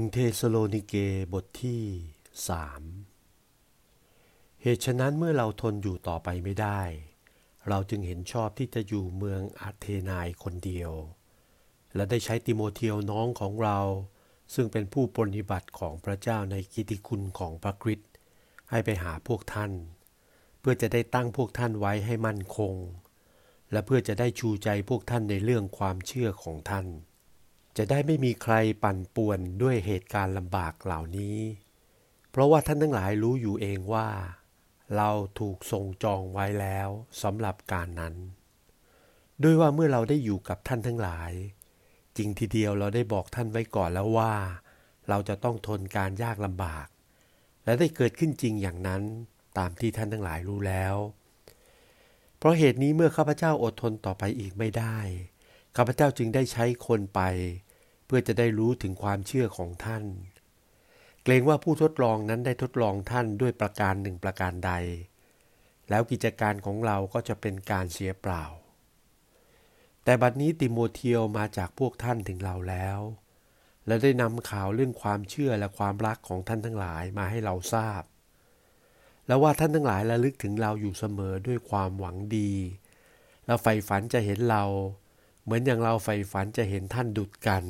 1 เธสะโลนิเกบทที่ 3เหตุฉะนั้นเมื่อเราทนอยู่ต่อไปไม่ได้เราจึงเห็นชอบที่จะอยู่เมืองอาเธนายคนเดียวและได้ใช้ติโมเธียวน้องของเราซึ่งเป็นผู้ปรนิบัติของพระเจ้าในกิตติคุณของพระคริสต์ให้ไปหาพวกท่านเพื่อจะได้ตั้งพวกท่านไว้ให้มั่นคงและเพื่อจะได้ชูใจพวกท่านในเรื่องความเชื่อของท่านจะได้ไม่มีใครปั่นป่วนด้วยเหตุการณ์ลำบากเหล่านี้เพราะว่าท่านทั้งหลายรู้อยู่เองว่าเราถูกทรงจองไว้แล้วสำหรับการนั้นด้วยว่าเมื่อเราได้อยู่กับท่านทั้งหลายจริงทีเดียวเราได้บอกท่านไว้ก่อนแล้วว่าเราจะต้องทนการยากลำบากและได้เกิดขึ้นจริงอย่างนั้นตามที่ท่านทั้งหลายรู้แล้วเพราะเหตุนี้เมื่อข้าพเจ้าอดทนต่อไปอีกไม่ได้ข้าพเจ้าจึงได้ใช้คนไปเพื่อจะได้รู้ถึงความเชื่อของท่านเกรงว่าผู้ทดลองนั้นได้ทดลองท่านด้วยประการหนึ่งประการใดแล้วกิจการของเราก็จะเป็นการเสียเปล่าแต่บัดนี้ติโมเธียวมาจากพวกท่านถึงเราแล้วและได้นำข่าวเรื่องความเชื่อและความรักของท่านทั้งหลายมาให้เราทราบและว่าท่านทั้งหลายระลึกถึงเราอยู่เสมอด้วยความหวังดีและใฝ่ฝันจะเห็นเราเหมือนอย่างเราใฝ่ฝันจะเห็นท่านดุจกัน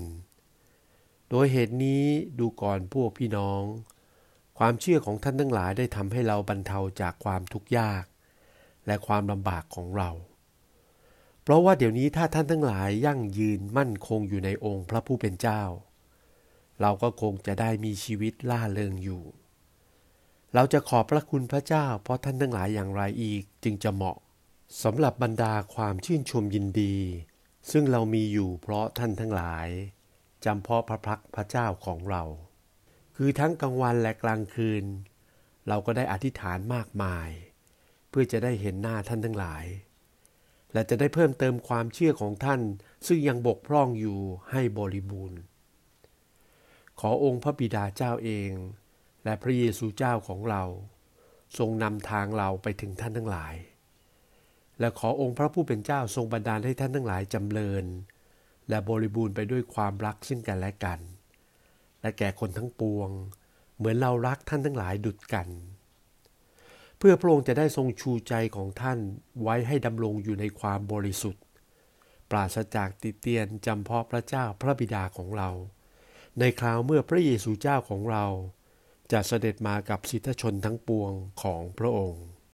โดยเหตุนี้ดูก่อนพวกพี่น้องความเชื่อของท่านทั้งหลายได้ทำให้เราบรรเทาจากความทุกข์ยากและความลำบากของเราเพราะว่าเดี๋ยวนี้ถ้าท่านทั้งหลายยั่งยืนมั่นคงอยู่ในองค์พระผู้เป็นเจ้าเราก็คงจะได้มีชีวิตล่าเริงอยู่เราจะขอบพระคุณพระเจ้าเพราะท่านทั้งหลายอย่างไรอีกจึงจะเหมาะสำหรับบรรดาความชื่นชมยินดีซึ่งเรามีอยู่เพราะท่านทั้งหลายจำเพาะพระพักพระเจ้าของเราคือทั้งกลางวันและกลางคืนเราก็ได้อธิษฐานมากมายเพื่อจะได้เห็นหน้าท่านทั้งหลายและจะได้เพิ่มเติมความเชื่อของท่านซึ่งยังบกพร่องอยู่ให้บริบูรณ์ขอองค์พระบิดาเจ้าเองและพระเยซูเจ้าของเราทรงนำทางเราไปถึงท่านทั้งหลายและขอองค์พระผู้เป็นเจ้าทรงบันดาลให้ท่านทั้งหลายจำเริญและบริบูรณ์ไปด้วยความรักซึ่งกันและกันและแก่คนทั้งปวงเหมือนเรารักท่านทั้งหลายดุจกันเพื่อพระองค์จะได้ทรงชูใจของท่านไว้ให้ดำรงอยู่ในความบริสุทธิ์ปราศจากติเตียนจำเพาะพระเจ้าพระบิดาของเราในคราวเมื่อพระเยซูเจ้าของเราจะเสด็จมากับสิทธชนทั้งปวงของพระองค์